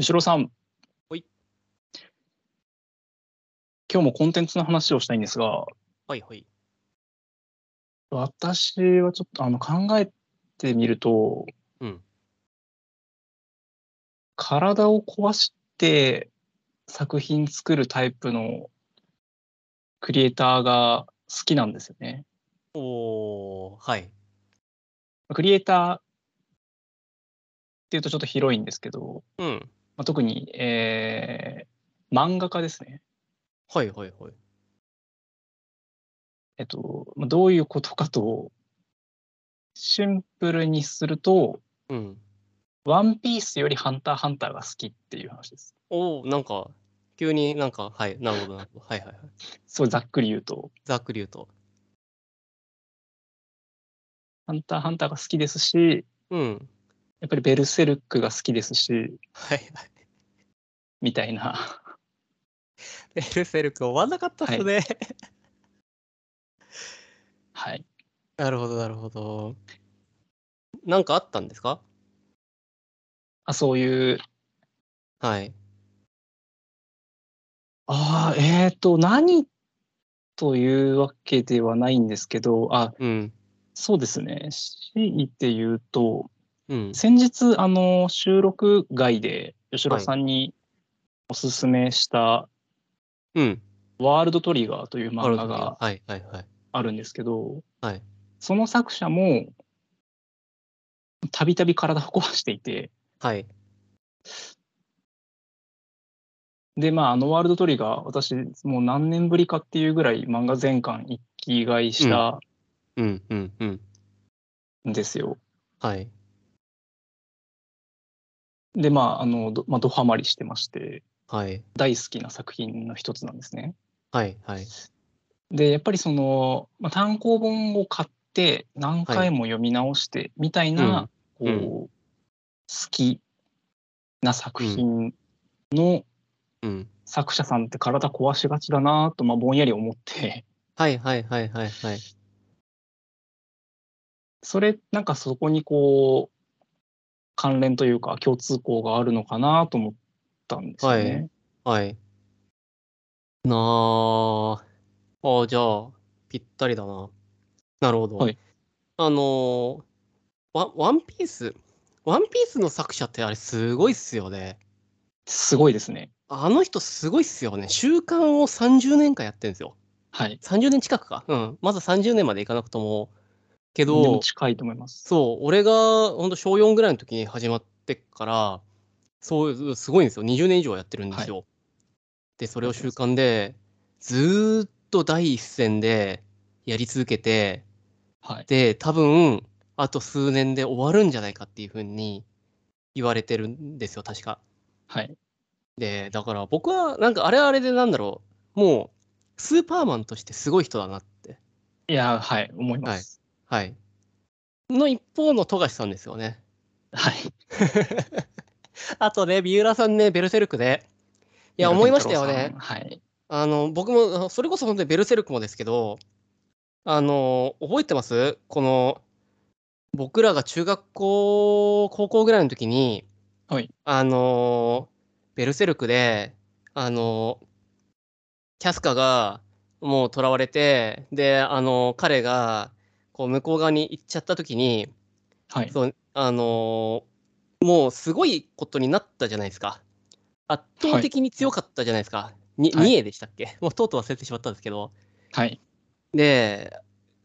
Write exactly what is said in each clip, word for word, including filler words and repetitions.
吉郎さん、はい、今日もコンテンツの話をしたいんですが、はいはい、私はちょっとあの考えてみると、うん、体を壊して作品作るタイプのクリエイターが好きなんですよね。おー、はい。クリエイターっていうとちょっと広いんですけど、うんまあ、特に、えー、漫画家ですね。はいはいはい。えっと、どういうことかと、シンプルにすると、うん、ワンピースよりハンターハンターが好きっていう話です。おー、なんか、急になんか、はい、なるほどなるほど。はいはいはい。そう、ざっくり言うと。ざっくり言うと。ハンターハンターが好きですし、うん。やっぱりベルセルクが好きですし、はいはい。みたいな。ベルセルク終わんなかったっすね。はい。はい、なるほど、なるほど。なんかあったんですか？あ、そういう。はい。ああ、えっ、ー、と、何というわけではないんですけど、あ、うん、そうですね。強いて言うと、うん、先日あの収録外で吉郎さんにおすすめした「ワールドトリガー」という漫画があるんですけど、その作者もたびたび体を壊していて、はい、でまああの「ワールドトリガー」私もう何年ぶりかっていうぐらい漫画全巻一気買いしたんですよ。はいでまああのど、まあ、ドハマりしてまして、はい、大好きな作品の一つなんですね。はいはい、でやっぱりその、まあ、単行本を買って何回も読み直してみたいな、はいうん、こう、うん、好きな作品の作者さんって体壊しがちだなと、まあ、ぼんやり思ってはいはいはいはいはいそれなんかそこにこう関連というか共通項があるのかなと思ったんですよね。はい。はい、なあ、あじゃあぴったりだな。なるほど。はい、あのワ、ワンピース、ワンピースの作者ってあれすごいっすよね。すごいですね。あの人すごいっすよね。週刊をさんじゅうねんかんやってるんですよ。はい。さんじゅうねん近くか。うん。まずさんじゅうねんまでいかなくとも。けどでも近いと思います。そう、俺が本当小よんぐらいの時に始まってから、そうすごいんですよ。にじゅうねん以上やってるんですよ。はい、でそれを習慣でずっと第一線でやり続けて、はい、で多分あと数年で終わるんじゃないかっていうふうに言われてるんですよ確か。はい。でだから僕はなんかあれあれでなんだろうもうスーパーマンとしてすごい人だなって。いやはい思います。はいはい、の一方の富樫さんですよね。はい。あとね、三浦さんね、ベルセルクで、いや、思いましたよね。はい。あの、僕も、それこそ本当にベルセルクもですけど、あの、覚えてます？この、僕らが中学校、高校ぐらいの時に、はい。あの、ベルセルクで、あの、キャスカがもう囚われて、で、あの、彼が、こう向こう側に行っちゃった時に、はい、そうあのー、もうすごいことになったじゃないですか。圧倒的に強かったじゃないですか、はい、に、はい、にえでしたっけ。もうとうとう忘れてしまったんですけど、はい、で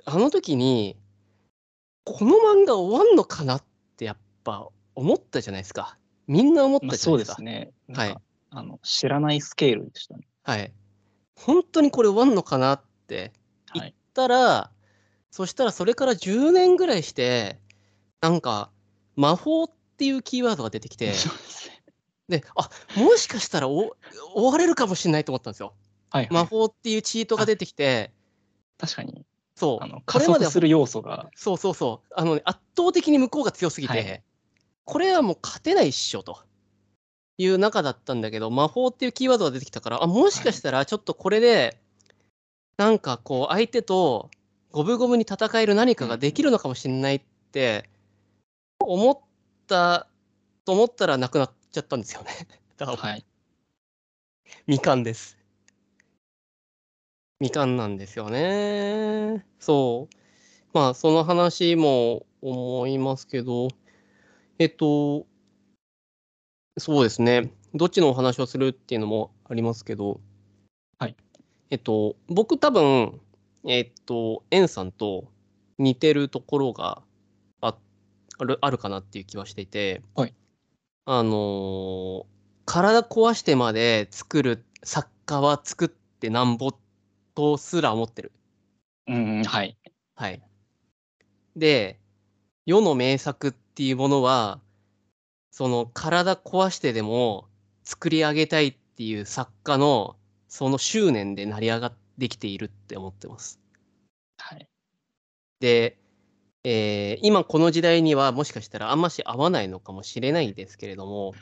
あの時にこの漫画終わんのかなってやっぱ思ったじゃないですか。みんな思ったじゃないですか、まあ、そうですね。なんか、はい、あの知らないスケールでしたね。はい本当にこれ終わんのかなって言ったら、はいそしたらそれからじゅうねんぐらいしてなんか魔法っていうキーワードが出てきてであもしかしたら追われるかもしれないと思ったんですよ、はいはい、魔法っていうチートが出てきて確かにそうあの加速する要素がそうそうそうあの、ね、圧倒的に向こうが強すぎて、はい、これはもう勝てないっしょという中だったんだけど魔法っていうキーワードが出てきたからあもしかしたらちょっとこれでなんかこう相手と五分五分に戦える何かができるのかもしれないって思ったと思ったらなくなっちゃったんですよねあ、はい。みかんです。みかんなんですよね。そう。まあ、その話も思いますけど、えっと、そうですね。どっちのお話をするっていうのもありますけど、はい。えっと、僕多分、えっと、エンさんと似てるところがあ、ある、あるかなっていう気はしていて、はい。あのー、体壊してまで作る作家は作ってなんぼとすら思ってる。うん、はい。はい。で、世の名作っていうものは、その体壊してでも作り上げたいっていう作家のその執念で成り上がってきているって思ってます。はい。で、えー、今この時代にはもしかしたらあんまし合わないのかもしれないですけれども、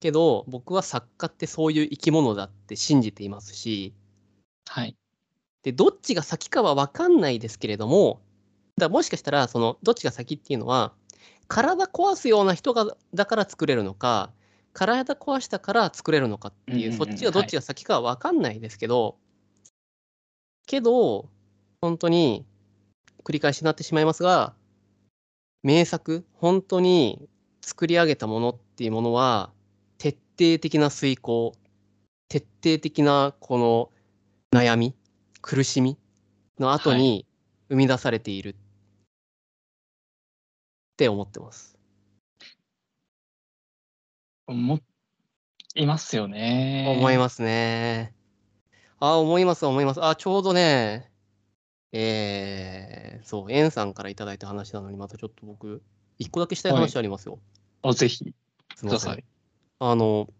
けど僕は作家ってそういう生き物だって信じていますし、はい。で、どっちが先かは分かんないですけれども、だもしかしたら、その、どっちが先っていうのは、体壊すような人が、だから作れるのか、体壊したから作れるのかっていう、うんうんうん、そっちがどっちが先かは分かんないですけど、はい、けど、本当に、繰り返しになってしまいますが、名作、本当に作り上げたものっていうものは、徹底的な遂行、徹底的な、この、悩み、苦しみの後に生み出されているって思ってます。はい、思いますよね。思いますね。あ、思います思います。あ、ちょうどね、えー、そう、エンさんからいただいた話なのにまたちょっと僕一個だけしたい話ありますよ。はい、あ、ぜひください。あの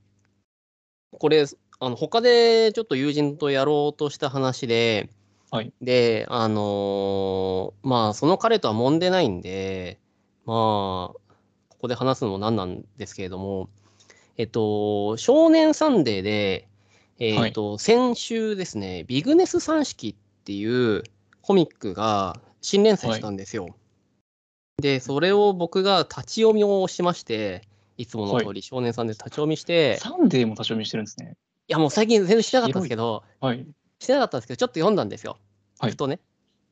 これ。あの他でちょっと友人とやろうとした話で、はい、で、あのー、まあその彼とは揉んでないんで、まあここで話すのもなんなんですけれども、えっと少年サンデーで、えっと、はい、先週ですね、ビグネス三式っていうコミックが新連載したんですよ。はい、で、それを僕が立ち読みをしまして、いつもの通り、はい、少年サンデー立ち読みして、サンデーも立ち読みしてるんですね。いやもう最近全然してなかったんですけど、はい、してなかったんですけど、ちょっと読んだんですよ。ふとね。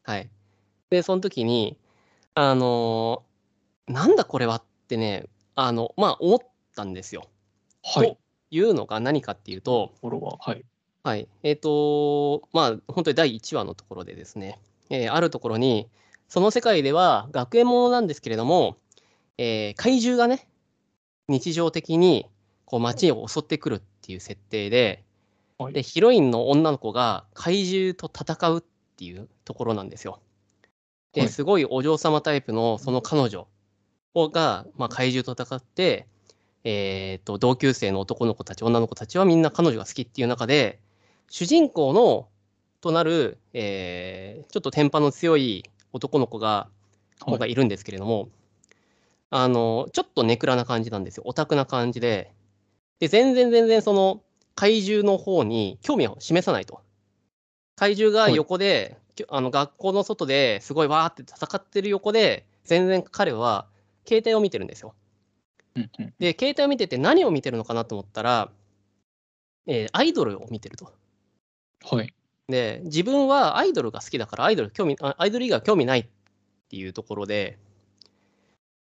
はい。で、その時に、あのー、なんだこれはってね、あの、まあ思ったんですよ。はい。というのが何かっていうと、フォロワー、はい。はい。えっと、まあ本当にだいいちわのところでですね、えー、あるところに、その世界では学園ものなんですけれども、えー、怪獣がね、日常的にこう街を襲ってくる。っていう設定で、でヒロインの女の子が怪獣と戦うっていうところなんですよ。ですごいお嬢様タイプのその彼女が、まあ、怪獣と戦って、えー、と同級生の男の子たち女の子たちはみんな彼女が好きっていう中で、主人公のとなる、えー、ちょっとテンパの強い男の子が、子がいるんですけれども、あのちょっとネクラな感じなんですよ。オタクな感じで。で、全然全然その怪獣の方に興味を示さないと。怪獣が横で、はい、あの学校の外ですごいわーって戦ってる横で、全然彼は携帯を見てるんですよ。うんうん、で、携帯を見てて何を見てるのかなと思ったら、えー、アイドルを見てると。はい。で、自分はアイドルが好きだから、アイドル興味、アイドル以外は興味ないっていうところで、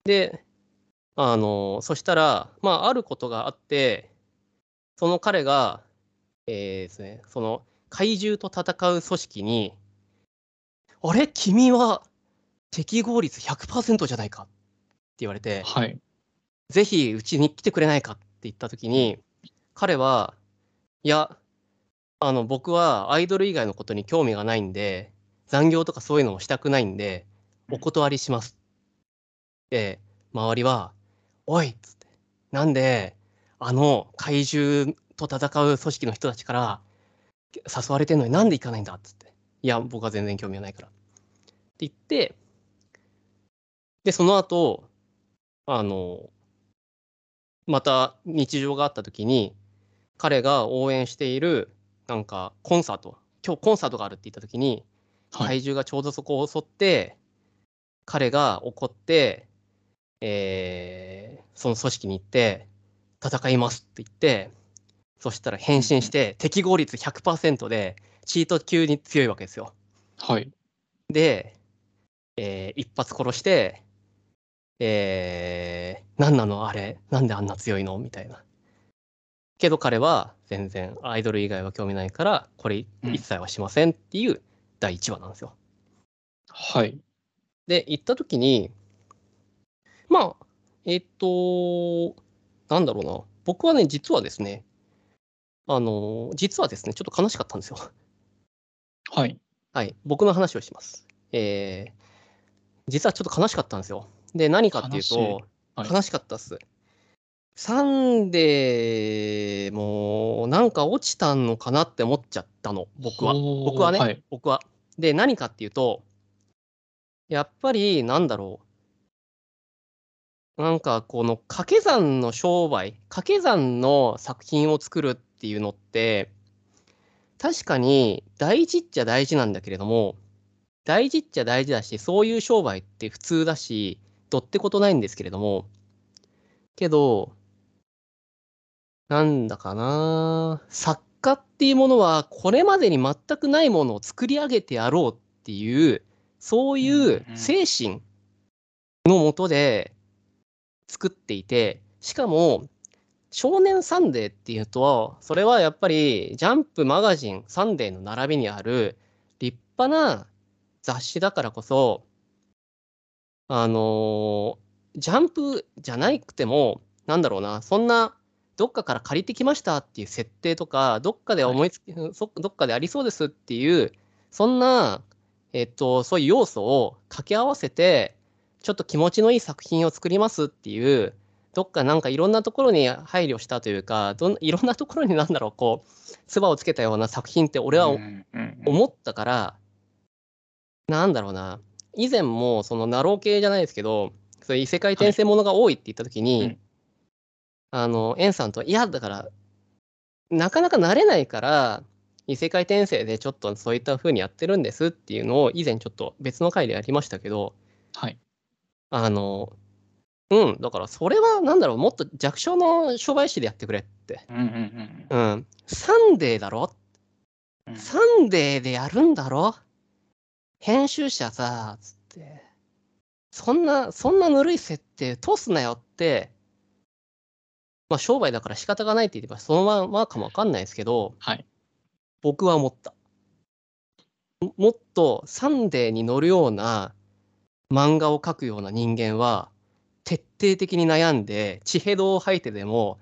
で、あのそしたら、まあ、あることがあって、その彼が、えーですね、その怪獣と戦う組織に、あれ、君は適合率 ひゃくパーセント じゃないかって言われて、はい、ぜひうちに来てくれないかって言ったときに、彼は、いやあの、僕はアイドル以外のことに興味がないんで、残業とかそういうのもしたくないんで、お断りしますって、周りは、おいっつって、なんであの怪獣と戦う組織の人たちから誘われてんのになんで行かないんだっつって、いや僕は全然興味がないからって言って、でその後あのまた日常があった時に、彼が応援しているなんかコンサート、今日コンサートがあるって言った時に、怪獣がちょうどそこを襲って、彼が怒ってえー、その組織に行って戦いますって言って、そしたら変身して適合率 ひゃくパーセント でチート級に強いわけですよ。はい。で、えー、一発殺して、えー、何なのあれ、なんであんな強いのみたいな。けど彼は全然アイドル以外は興味ないからこれ一切はしませんっていうだいいちわなんですよ。はい。で行った時にまあえっとなんだろうな、僕はね実はですねあの実はですねちょっと悲しかったんですよ。はいはい僕の話をします。えー、実はちょっと悲しかったんですよ。で何かっていうと悲し、はい、悲しかったっす。サンデーもなんか落ちたのかなって思っちゃったの僕は僕はね、はい、僕はで何かっていうとやっぱりなんだろうなんかこの掛け算の商売掛け算の作品を作るっていうのって確かに大事っちゃ大事なんだけれども大事っちゃ大事だしそういう商売って普通だしどってことないんですけれどもけどなんだかな作家っていうものはこれまでに全くないものを作り上げてやろうっていうそういう精神のもとで作っていてしかも少年サンデーっていうとそれはやっぱりジャンプマガジンサンデーの並びにある立派な雑誌だからこそあのジャンプじゃなくてもなんだろうなそんなどっかから借りてきましたっていう設定とかどっかで思いつき、はい、どっかでありそうですっていうそんな、えっと、そういう要素を掛け合わせてちょっと気持ちのいい作品を作りますっていうどっかなんかいろんなところに配慮したというかどんいろんなところになんだろうこう唾をつけたような作品って俺は思ったからなんだろうな以前もそのナロー系じゃないですけどそういう異世界転生ものが多いって言った時に、はいうん、あのエンさんといやだからなかなか慣れないから異世界転生でちょっとそういった風にやってるんですっていうのを以前ちょっと別の回でやりましたけど、はい、あのうんだからそれはなんだろうもっと弱小の商売誌でやってくれって、うんうんうんうん、サンデーだろ、うん、サンデーでやるんだろ編集者さつって。そんな、そんなぬるい設定通すなよって、まあ商売だから仕方がないって言えばそのままかもわかんないですけど、はい、僕は思った。もっとサンデーに載るような漫画を描くような人間は、徹底的に悩んで、血へどを吐いてでも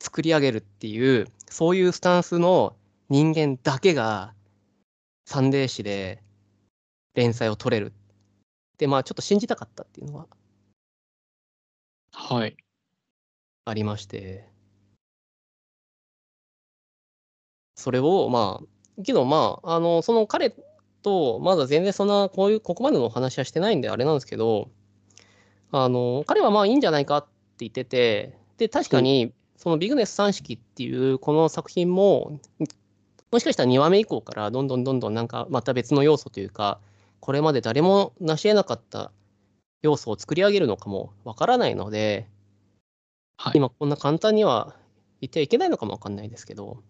作り上げるっていう、そういうスタンスの人間だけが、サンデー誌で連載を取れる。でまあちょっと信じたかったっていうのははいありましてそれをまあけどまああのその彼とまだ全然そんなこういうここまでのお話はしてないんであれなんですけどあの彼はまあいいんじゃないかって言っててで確かにそのビグネス三式っていうこの作品ももしかしたらにわめ以降からどんどんどんどんなんかまた別の要素というかこれまで誰も成し得なかった要素を作り上げるのかもわからないので、はい、今こんな簡単には言ってはいけないのかもわかんないですけど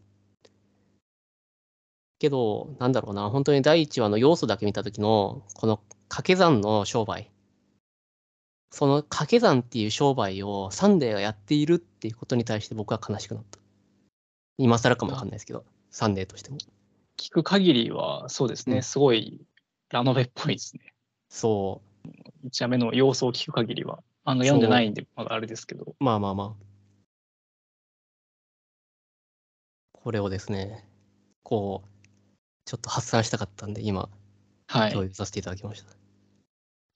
けどなんだろうな本当にだいいちわの要素だけ見た時のこの掛け算の商売その掛け算っていう商売をサンデーがやっているっていうことに対して僕は悲しくなった今更かもわかんないですけどサンデーとしても聞く限りはそうですね、うん、すごいラノベっぽいですね。そう。いちわめの様子を聞く限りは、あの読んでないんでまだあれですけど。まあまあまあ。これをですね、こうちょっと発散したかったんで今、はい、共有させていただきました。い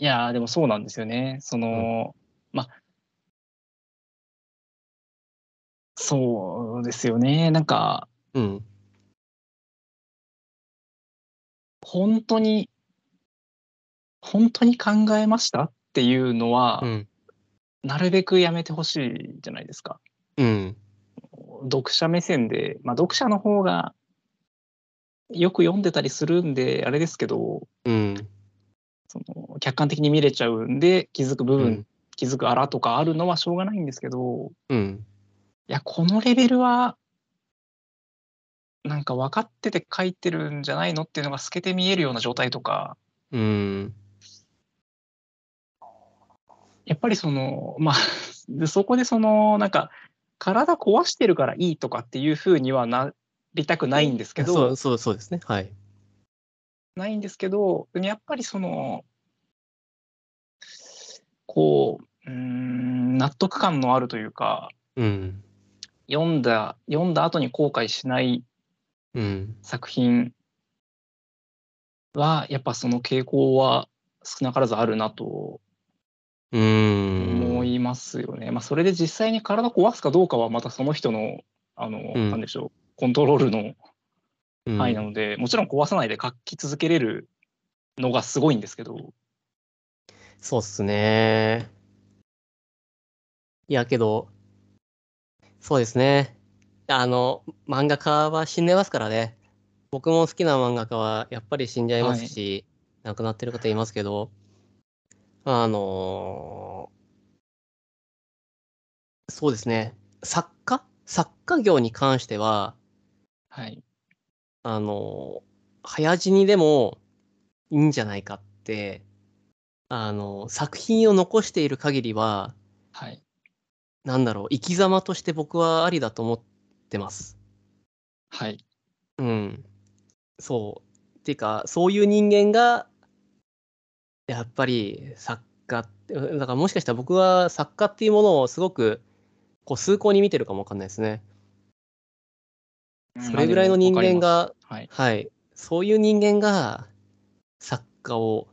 やーでもそうなんですよね。その、うん、まあそうですよね。なんか、うん、本当に。本当に考えましたっていうのは、うん、なるべくやめてほしいじゃないですか、うん、読者目線で、まあ、読者の方がよく読んでたりするんであれですけど、うん、その客観的に見れちゃうんで気づく部分、うん、気づくあらとかあるのはしょうがないんですけど、うん、いやこのレベルはなんか分かってて書いてるんじゃないのっていうのが透けて見えるような状態とか、うん、やっぱりそのまあそこでそのなんか体壊してるからいいとかっていうふうにはなりたくないんですけど、そうそうそうですね、はい、ないんですけど、やっぱりそのこう、うーん、納得感のあるというか、うん、読んだ読んだ後に後悔しない作品は、うん、やっぱその傾向は少なからずあるなと思いますよね。まあ、それで実際に体壊すかどうかはまたその人のあの、うん、なんでしょう、コントロールの範囲なので、うん、もちろん壊さないで書き続けれるのがすごいんですけど。そうっすね。いやけど、そうですね。あの漫画家は死んでますからね。僕も好きな漫画家はやっぱり死んじゃいますし、はい、亡くなってる方いますけど、あのー、そうですね。作家作家業に関しては、はい、あのー、早死にでもいいんじゃないかって。あの作品を残している限りは、はい、なんだろう、生き様として僕はありだと思ってます。はい。うん。そう。っていうか、そういう人間がやっぱり作家って、だからもしかしたら僕は作家っていうものをすごくこう崇高に見てるかもわかんないですね。それぐらいの人間が、はい、はい、そういう人間が作家を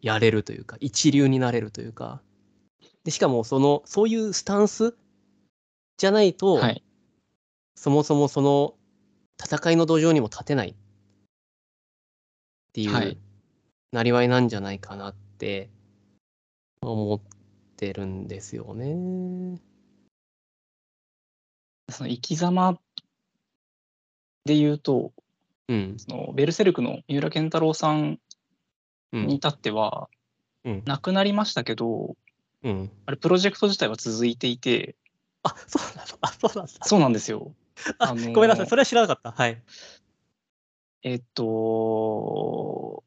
やれるというか、一流になれるというか、でしかもそのそういうスタンスじゃないと、はい、そもそもその戦いの土壌にも立てないっていうなりわいなんじゃないかなって思ってるんですよね。その生き様でいうと、うん、そのベルセルクの三浦健太郎さんに至っては、うん、なくなりましたけど、うん、あれプロジェクト自体は続いていて、あ、そうなんだ、あ、そうなんだ、そうなんですよ。あ、あのー、ごめんなさい、それは知らなかった。はい。えっと、ご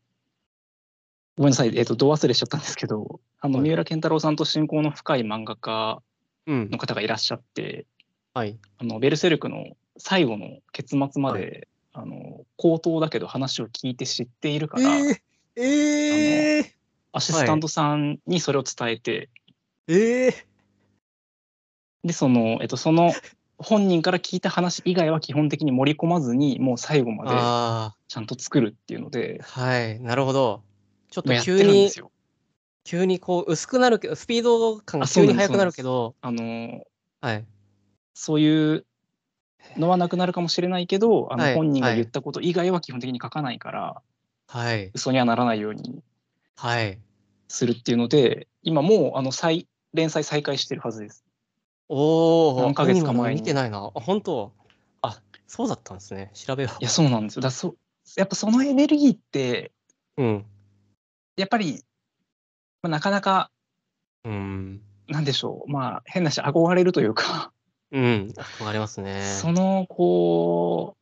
めんなさい、えっとど忘れしちゃったんですけど、あの、はい、三浦健太郎さんと親交の深い漫画家の方がいらっしゃって、うん、はい、あのベルセルクの最後の結末まで、はい、あの口頭だけど話を聞いて知っているから。えーえー、アシスタントさんにそれを伝えて、はい、えー、でその、えっと、その本人から聞いた話以外は基本的に盛り込まずに、もう最後までちゃんと作るっていうので、はい、なるほど。ちょっと急に急にこう薄くなるけど、スピード感が急に速くなるけど、あの、はい、そういうのはなくなるかもしれないけど、あの、はい、本人が言ったこと以外は基本的に書かないから。はい、嘘にはならないようにするっていうので、はい、今もうあの再連載再開してるはずです。おお、何ヶ月か前に。見てないな。あ、本当。あ、そうだったんですね。調べよう。いや、そうなんですよ。だそやっぱそのエネルギーって、うん、やっぱり、まあ、なかなか、うん、なんでしょう、まあ変な話、憧れるというか、うん、憧れますね。そのこう。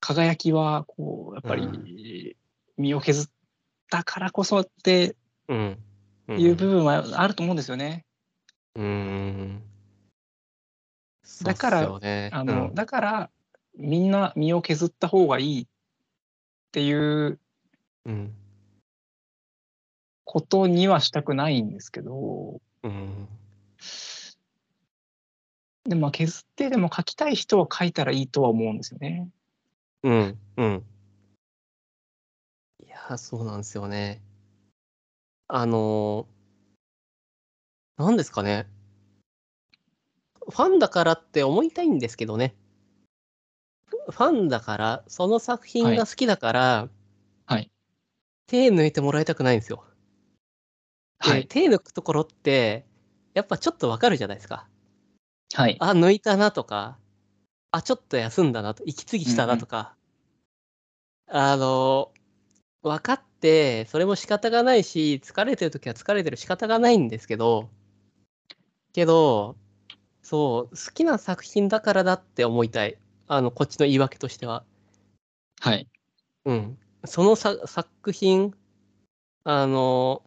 輝きはこうやっぱり身を削ったからこそっていう部分はあると思うんですよね。うんうん、だから、ね、あの、うん、だからみんな身を削った方がいいっていうことにはしたくないんですけど、うん、でも削ってでも書きたい人は書いたらいいとは思うんですよね。うんうん、いや、そうなんですよね。あのー、なんですかね、ファンだからって思いたいんですけどね。ファンだから、その作品が好きだから、はいはい、手抜いてもらいたくないんですよ。はい、手抜くところってやっぱちょっとわかるじゃないですか。はい、あ、抜いたなとか、あ、ちょっと休んだなと、息継ぎしたなとか、うんうん、あの分かって、それも仕方がないし、疲れてるときは疲れてる、仕方がないんですけど、けどそう、好きな作品だからだって思いたい。あのこっちの言い訳としては。はい。うん。そのさ作品、あの、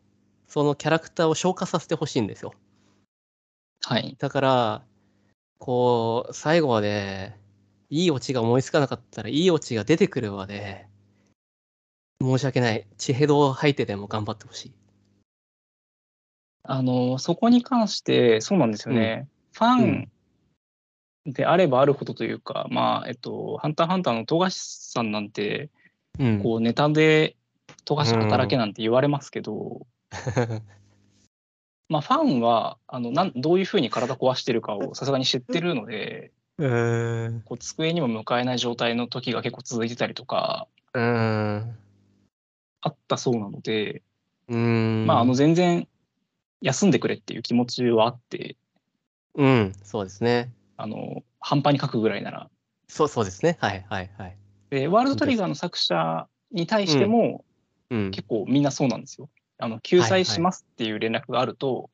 そのキャラクターを昇華させてほしいんですよ。はい。だから、こう、最後まで、いいオチが思いつかなかったら、いいオチが出てくるまで、申し訳ない。血ヘドを吐いてでも頑張ってほしい。あの、そこに関して、そうなんですよね。うん、ファンであればあるほどというか、うん、まあ、えっと、ハンター×ハンターの富樫さんなんて、うん、こう、ネタで富樫働けなんて言われますけど、うん、まあ、ファンはあのなん、どういうふうに体壊してるかをさすがに知ってるので、うん、こう机にも向かえない状態の時が結構続いてたりとか、うん、あったそうなので、うん、まあ、あの、全然、休んでくれっていう気持ちはあって、うん、そうですね。あの半端に書くぐらいなら、そうそうですね。はいはいはい。で、ワールドトリガーの作者に対しても、うん、結構みんなそうなんですよ。あの救済しますっていう連絡があると、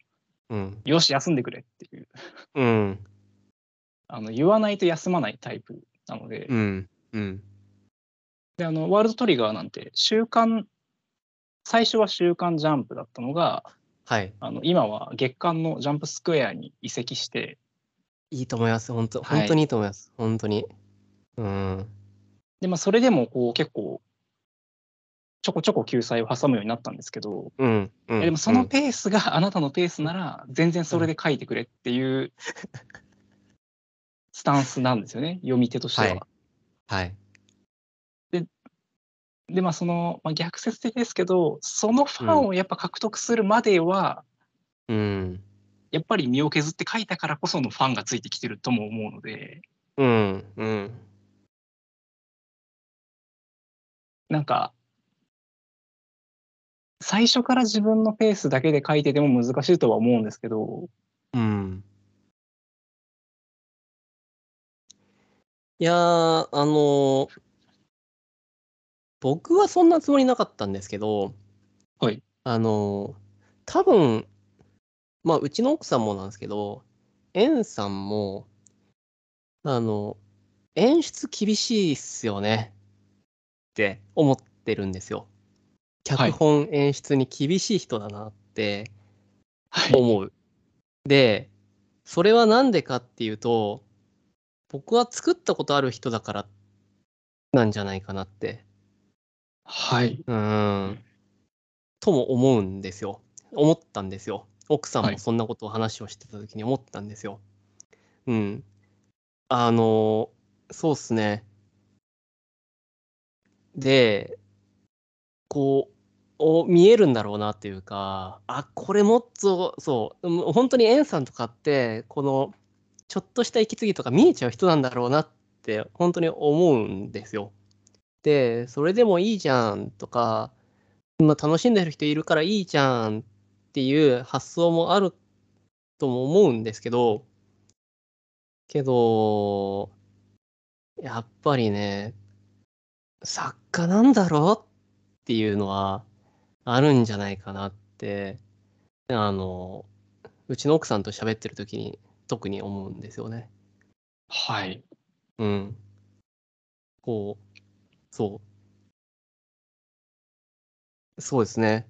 はいはい、よし休んでくれっていう、うん、あの言わないと休まないタイプなので、うんうん、であのワールドトリガーなんて週刊最初は週刊ジャンプだったのが。はい、あの今は月刊のジャンプスクエアに移籍していいと思います本当、はい、本当にいいと思います本当に、うん、でまあそれでもこう結構ちょこちょこ救済を挟むようになったんですけど、うんうん、でもそのペースがあなたのペースなら全然それで書いてくれっていうスタンスなんですよね読み手としては、はいはい、ででまあそのまあ、逆説的ですけどそのファンをやっぱ獲得するまでは、うん、やっぱり身を削って書いたからこそのファンがついてきてるとも思うので、うんうん、なんか最初から自分のペースだけで書いてても難しいとは思うんですけど、うん、いやーあのー僕はそんなつもりなかったんですけど、はい、あの多分、まあ、うちの奥さんもなんですけどエンさんもあの演出厳しいっすよねって思ってるんですよ。脚本演出に厳しい人だなって思う、はい、でそれはなんでかっていうと僕は作ったことある人だからなんじゃないかなってはい、うんとも思うんですよ思ったんですよ奥さんもそんなことを話をしてた時に思ったんですよ、はい、うんあのそうっすねでこうお見えるんだろうなっていうかあこれもっとそう本当にエンさんとかってこのちょっとした息継ぎとか見えちゃう人なんだろうなって本当に思うんですよでそれでもいいじゃんとか、まあ、楽しんでる人いるからいいじゃんっていう発想もあるとも思うんですけどけどやっぱりね作家なんだろうっていうのはあるんじゃないかなってあのうちの奥さんと喋ってる時に特に思うんですよね。はい。うん。こうそうそうですね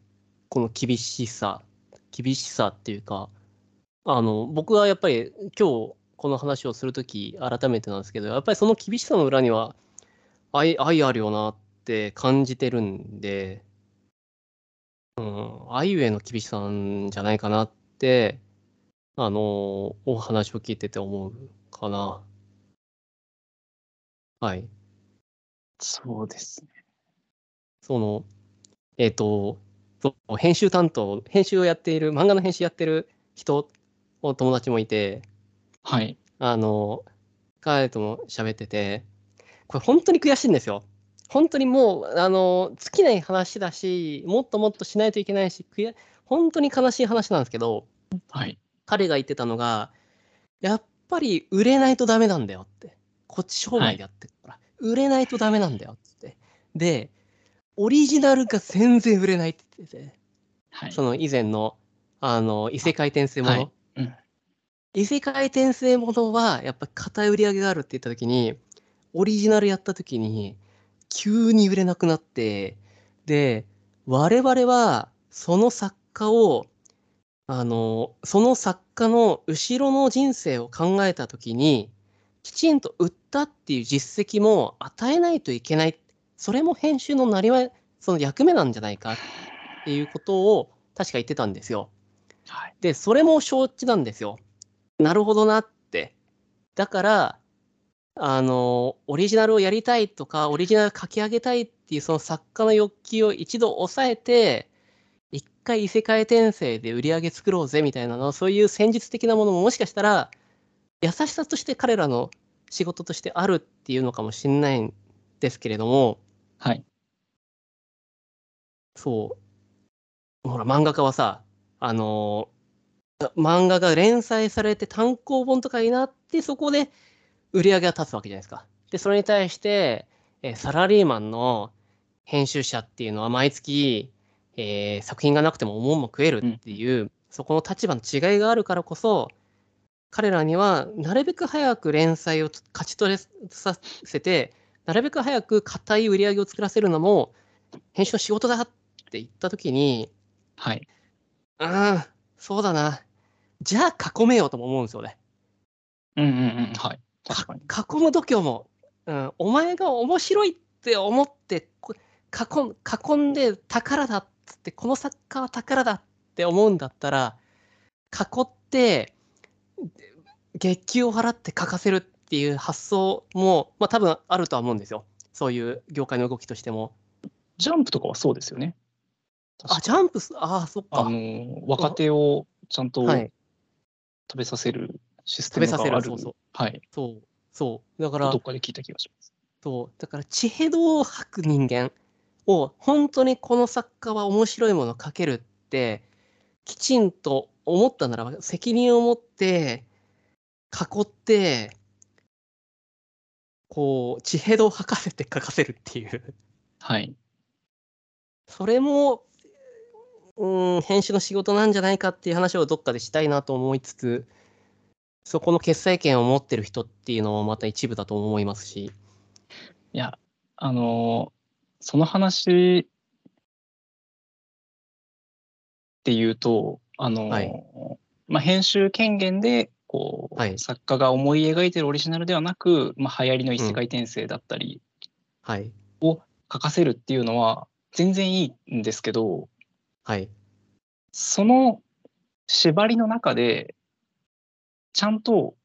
この厳しさ厳しさっていうかあの僕はやっぱり今日この話をするとき改めてなんですけどやっぱりその厳しさの裏には 愛, 愛あるよなって感じてるんで、うん、愛ゆえの厳しさなんじゃないかなってあのお話を聞いてて思うかなはい。そうですね。そのえっと編集担当編集をやっている漫画の編集やってる人の友達もいて、はい。あの彼とも喋ってて、これ本当に悔しいんですよ。本当にもうあの尽きない話だし、もっともっとしないといけないし、悔本当に悲しい話なんですけど、はい。彼が言ってたのがやっぱり売れないとダメなんだよって、こっち商売でやってるから。はい売れないとダメなんだよっつってでオリジナルが全然売れないって言ってて、はい、その以前のあの異世界転生もの、はいうん、異世界転生ものはやっぱり偏り上げがあるって言った時にオリジナルやった時に急に売れなくなって、で我々はその作家をあのその作家の後ろの人生を考えた時にきちんと売ったっていう実績も与えないといけない、それも編集のなりわい、その役目なんじゃないかっていうことを確か言ってたんですよ。はい、でそれも承知なんですよ。なるほどなって。だからあのオリジナルをやりたいとかオリジナル書き上げたいっていうその作家の欲求を一度抑えて、一回異世界転生で売り上げ作ろうぜみたいなの、そういう戦術的なものももしかしたら優しさとして彼らの仕事としてあるっていうのかもしれないんですけれども、はい、そうほら漫画家はさ、あの漫画が連載されて単行本とかになって、そこで売り上げが立つわけじゃないですか。でそれに対してえサラリーマンの編集者っていうのは毎月、えー、作品がなくても思うも食えるっていう、うん、そこの立場の違いがあるからこそ、彼らにはなるべく早く連載を勝ち取れさせて、なるべく早く固い売り上げを作らせるのも編集の仕事だって言った時に、はい、うん、そうだな、じゃあ囲めようとも思うんですよね。うんうんうん、はい、囲む度胸も、うん、お前が面白いって思って囲んで宝だっつって、この作家は宝だって思うんだったら、囲って月給を払って書かせるっていう発想も、まあ、多分あるとは思うんですよ、そういう業界の動きとしても。ジャンプとかはそうですよね。あ、ジャンプ、ああ、そっか。あの若手をちゃんと食べさせる、はい、システムがある。そうそう、はい、そうそうだからどっかで聞いた気がします。そうだから地平道を吐く人間を、本当にこの作家は面白いものを書けるってきちんと思ったならば、責任を持って囲ってこう地平道を吐かせて書かせるっていう、はい、それもうん編集の仕事なんじゃないかっていう話をどっかでしたいなと思いつつ、そこの決裁権を持ってる人っていうのもまた一部だと思いますし。いや、あのその話っていうと、あの、はい、まあ、編集権限でこう、はい、作家が思い描いてるオリジナルではなく、まあ、流行りの異世界転生だったりを書かせるっていうのは全然いいんですけど、はい、その縛りの中でちゃんと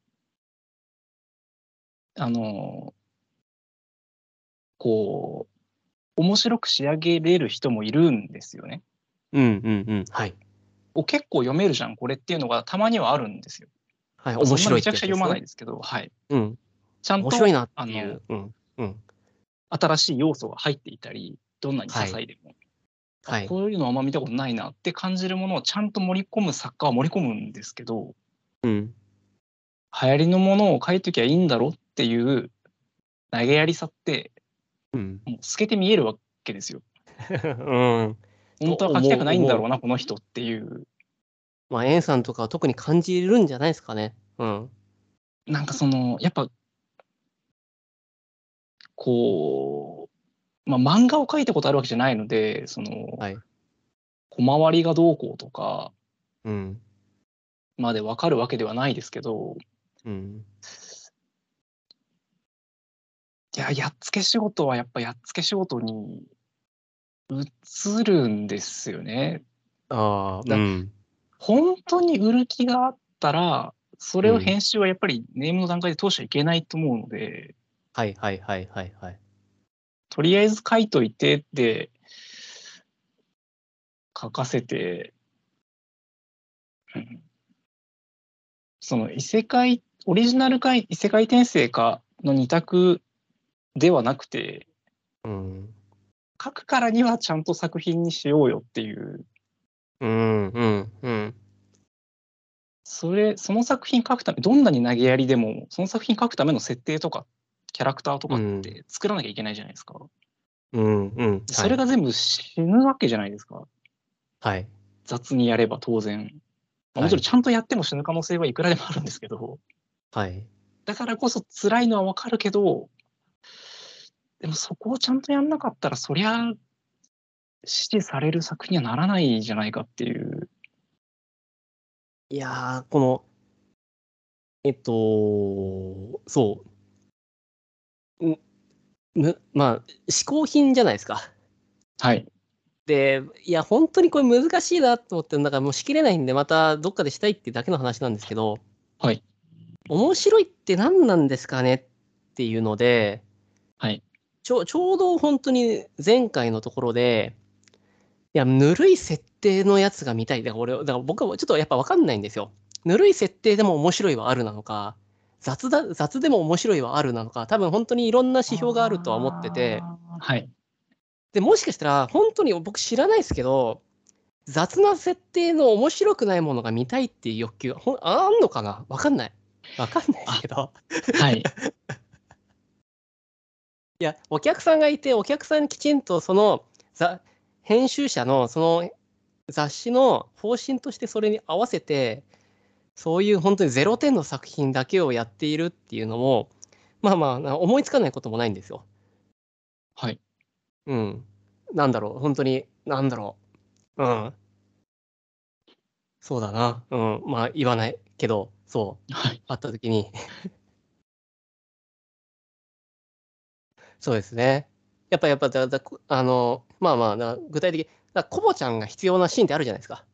あのこう面白く仕上げれる人もいるんですよね。うんうんうん、はい。お結構読めるじゃんこれっていうのがたまにはあるんですよ。はい、面白いってやつですね。めちゃくちゃ読まないですけど、はい。うん。ちゃんと面白いなっていう、あの、うんうん、新しい要素が入っていたり、どんなに些細でも、はい、こういうのはあんま見たことないなって感じるものをちゃんと盛り込む作家は盛り込むんですけど。うん。流行りのものを書いときゃいいんだろっていう投げやりさって、うん、もう透けて見えるわけですよ。うん、本当は書きたくないんだろうなこの人っていう。まあ円さんとかは特に感じるんじゃないですかね。うん、なんかそのやっぱこう、まあ、漫画を書いたことあるわけじゃないので、その、はい、小回りがどうこうとか、うん、までわかるわけではないですけど。うん、いや、やっつけ仕事はやっぱやっつけ仕事に移るんですよね。あ、うん、本当に売る気があったらそれを編集はやっぱりネームの段階で通しちゃいけないと思うので、うん、はいはいはいはいはい、とりあえず書いといてで書かせて、うん、その異世界オリジナルか異世界転生かの二択ではなくて、うん、書くからにはちゃんと作品にしようよっていう、うんうんうん、それその作品書くため、どんなに投げやりでもその作品書くための設定とかキャラクターとかって作らなきゃいけないじゃないですか、うんうん、はい、それが全部死ぬわけじゃないですか、はい、雑にやれば当然、もちろんちゃんとやっても死ぬ可能性はいくらでもあるんですけど、はい、だからこそ辛いのは分かるけど、でもそこをちゃんとやんなかったら、そりゃ支持される作品にはならないじゃないかっていう。いやー、このえっとそう、んむまあ嗜好品じゃないですか。はい。で、いや本当にこれ難しいなと思って、なんかもうしきれないんで、またどっかでしたいってだけの話なんですけど。はい。面白いって何なんですかねっていうので、はい。ちょ、ちょうど本当に前回のところで、いや、ぬるい設定のやつが見たい。だから俺、だから僕はちょっとやっぱ分かんないんですよ。ぬるい設定でも面白いはあるなのか、雑だ、雑でも面白いはあるなのか、多分本当にいろんな指標があるとは思ってて、はい。で、もしかしたら本当に僕知らないですけど、雑な設定の面白くないものが見たいっていう欲求がほん、あんのかな？分かんない。分かんないけど。はい。いや、お客さんがいて、お客さんにきちんとその編集者のその雑誌の方針としてそれに合わせて、そういう本当にゼロてんの作品だけをやっているっていうのも、まあまあ思いつかないこともないんですよ。はい。うん。なんだろう、本当に、なんだろう。うん。そうだな。うん。まあ言わないけど、そう。はい。あった時に。そうですね。やっぱやっぱだだあのまあまあだ具体的だコボちゃんが必要なシーンってあるじゃないですか。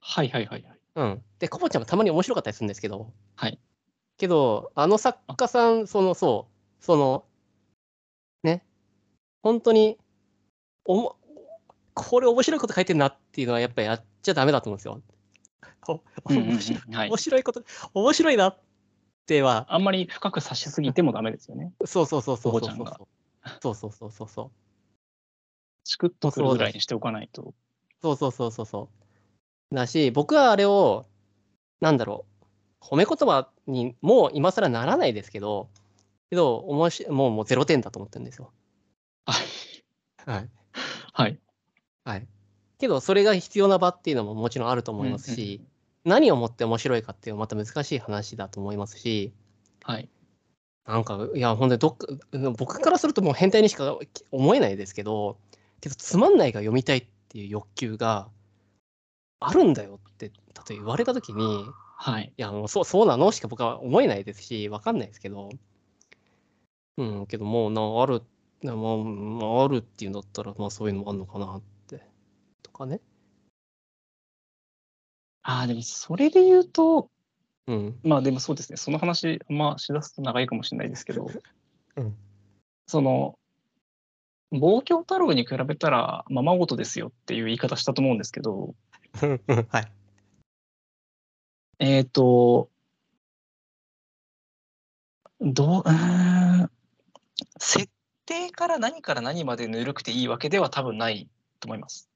はいはいはいはい。うん。でコボちゃんもたまに面白かったりするんですけど。はい。けどあの作家さんそのそうそのね本当におもこれ面白いこと書いてるなっていうのはやっぱりやっちゃダメだと思うんですよ。お面白い、うんうんはい、面白いこと面白いなってはあんまり深く差しすぎてもダメですよね。そうそうそうそうそうそう。コボちゃんがそうそうそうそうそう。チクッとくるぐらいにしておかないと。そうそうそうそうそう。だし、僕はあれを、なんだろう、褒め言葉にもう今更ならないですけど、けど、おもしもう、もうゼロてんだと思ってるんですよ。はい。はい。はい。けど、それが必要な場っていうのももちろんあると思いますし、うんうん、何をもって面白いかっていうのはまた難しい話だと思いますし、はい。なんかいや本当にどっか僕からするともう変態にしか思えないですけど、けどつまんないが読みたいっていう欲求があるんだよってだと言われた時に、はい、いやもうそうそうなのしか僕は思えないですし分かんないですけど、うんけどもうなあるもうあるっていうんだったらまあそういうのもあるのかなってとかね。ああでもそれで言うと。うん、まあでもそうですねその話あんましだすと長いかもしれないですけど、うん、その「望郷太郎」に比べたらままごとですよっていう言い方したと思うんですけどはいえっ、ー、とどううん設定から何から何までぬるくていいわけでは多分ないと思います。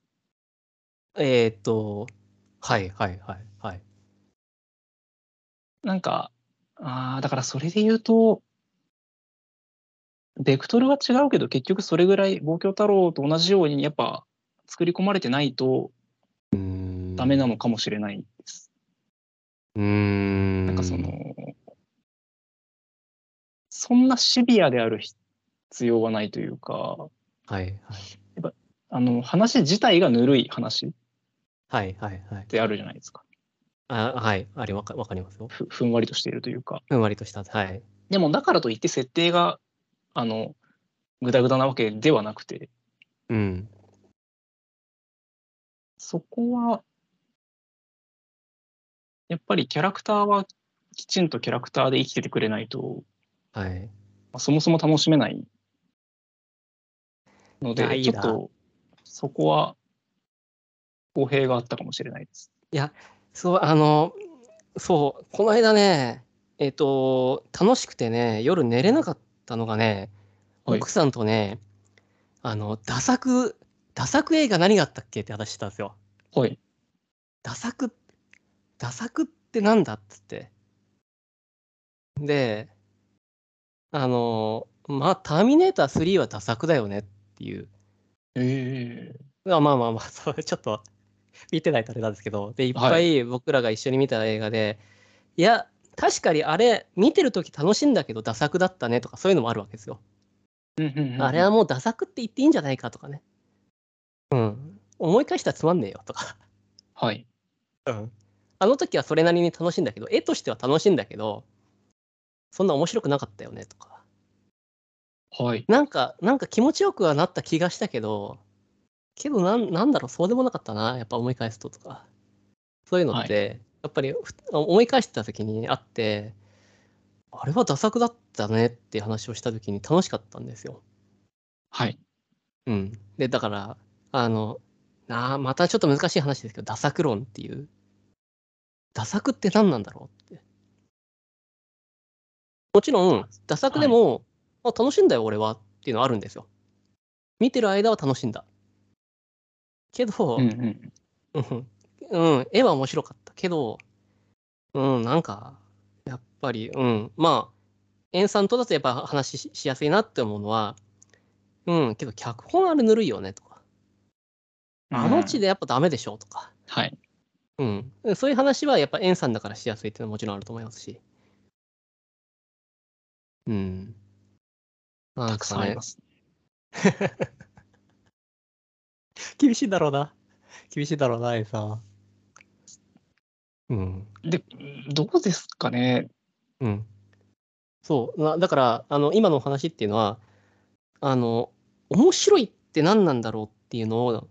えっ、ー、とはいはいはいはいなんかあだからそれで言うとベクトルは違うけど結局それぐらい望郷太郎と同じようにやっぱ作り込まれてないとダメなのかもしれないです。うーんなんかそのそんなシビアである必要はないというか、はいはい、やっぱあの話自体がぬるい話であるじゃないですか。はいはいはいあはいあれわ か, かりますよ ふ, ふんわりとしているというかふんわりとしたはいでもだからといって設定があのグダグダなわけではなくてうんそこはやっぱりキャラクターはきちんとキャラクターで生きててくれないと、はいまあ、そもそも楽しめないのでいいちょっとそこは公平があったかもしれないです。いやそうあのそうこの間ねえっと楽しくてね夜寝れなかったのがね、はい、奥さんとねあのダサくダサく映画何があったっけって話してたんですよ。はいダサくダサくってなんだっつってであのまあターミネータースリーはダサくだよねっていうええー、まあまあまあそれちょっと見てないとあれなんですけどでいっぱい僕らが一緒に見た映画で、はい、いや確かにあれ見てる時楽しいんだけどダサくだったねとかそういうのもあるわけですよ。あれはもうダサくって言っていいんじゃないかとかね、うん、思い返したらつまんねえよとかはい、うん、あの時はそれなりに楽しいんだけど、絵としては楽しいんだけどそんな面白くなかったよねとか、はい、なんかなんか気持ちよくはなった気がしたけどけどな ん, なんだろうそうでもなかったなやっぱ思い返すととか、そういうのって、はい、やっぱり思い返した時にあって、あれはダサくだったねっていう話をした時に楽しかったんですよ。はい、うん、でだからあのあまたちょっと難しい話ですけど、ダサく論っていうダサくって何なんだろうって、もちろんダサくでも、はい、あ楽しんだよ俺はっていうのはあるんですよ。見てる間は楽しんだけど、うんうんうん、絵は面白かったけど、うん、なんかやっぱり、うん、まあ塩酸とだとやっぱ話 し, しやすいなって思うのは、うん、けど脚本あれぬるいよねとか、うん、あの地でやっぱダメでしょとか、はいうん、そういう話はやっぱ塩酸だからしやすいっていうのはもちろんあると思いますし、うん、なんかね、たくさんあります。厳しいだろうな厳しいだろうなさ、うん、でどうですかね、うん、そうだからあの今のお話っていうのはあの面白いって何なんだろうっていうのを、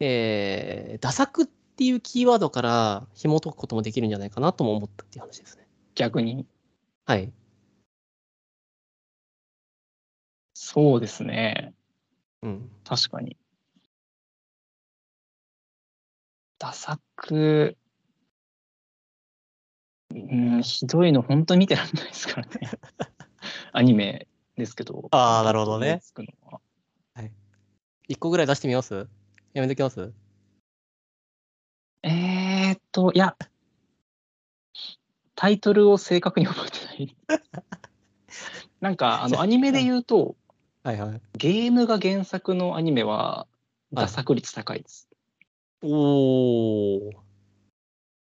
えー、ダサくっていうキーワードから紐解くこともできるんじゃないかなとも思ったっていう話ですね。逆にはいそうですね、うん、確かにダサく、うん、ひどいの本当に見てらんないですからね。アニメですけど。ああ、なるほどね。はい。いっこぐらい出してみます？やめときます？えーっと、いや、タイトルを正確に覚えてない。なんか、あの、アニメで言うと、はいはい、ゲームが原作のアニメは、ダサく率高いです。はいおお、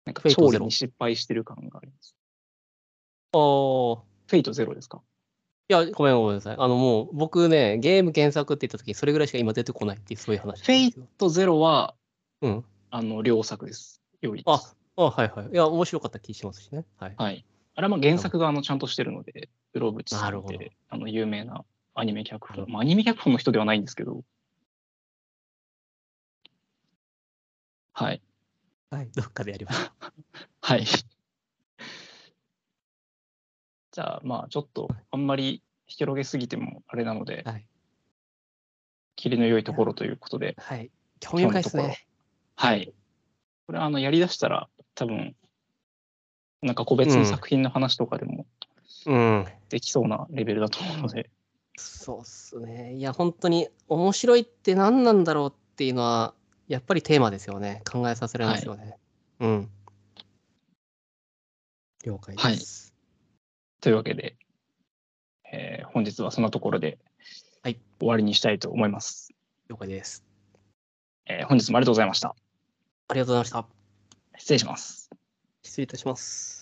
なんか調理に失敗してる感があります。ああ、フェイトゼロですか？いや、ごめんごめんなさい。あのもう僕ね、ゲーム検索って言った時それぐらいしか今出てこないっていうそういう話。フェイトゼロは、うん、あの良作です。良いです。あ、あはいはい。いや面白かった気しますしね。はい。はい。あれはまあ原作があのちゃんとしてるので、うろぶちさんってあの有名なアニメ脚本、まあ、アニメ脚本の人ではないんですけど。はい、はい、どっかでやります。はい。じゃあまあちょっとあんまり広げすぎてもあれなので、はい、切りの良いところということで、はい、興味深いですね。はい。これはあのやりだしたら多分なんか個別の作品の話とかでもできそうなレベルだと思うので、うんうん、そうっすね。いや本当に面白いって何なんだろうっていうのは。やっぱりテーマですよね。考えさせられますよね。はい、うん。了解です。はい、というわけで、えー、本日はそんなところで、はい、終わりにしたいと思います。了解です、えー。本日もありがとうございました。ありがとうございました。失礼します。失礼いたします。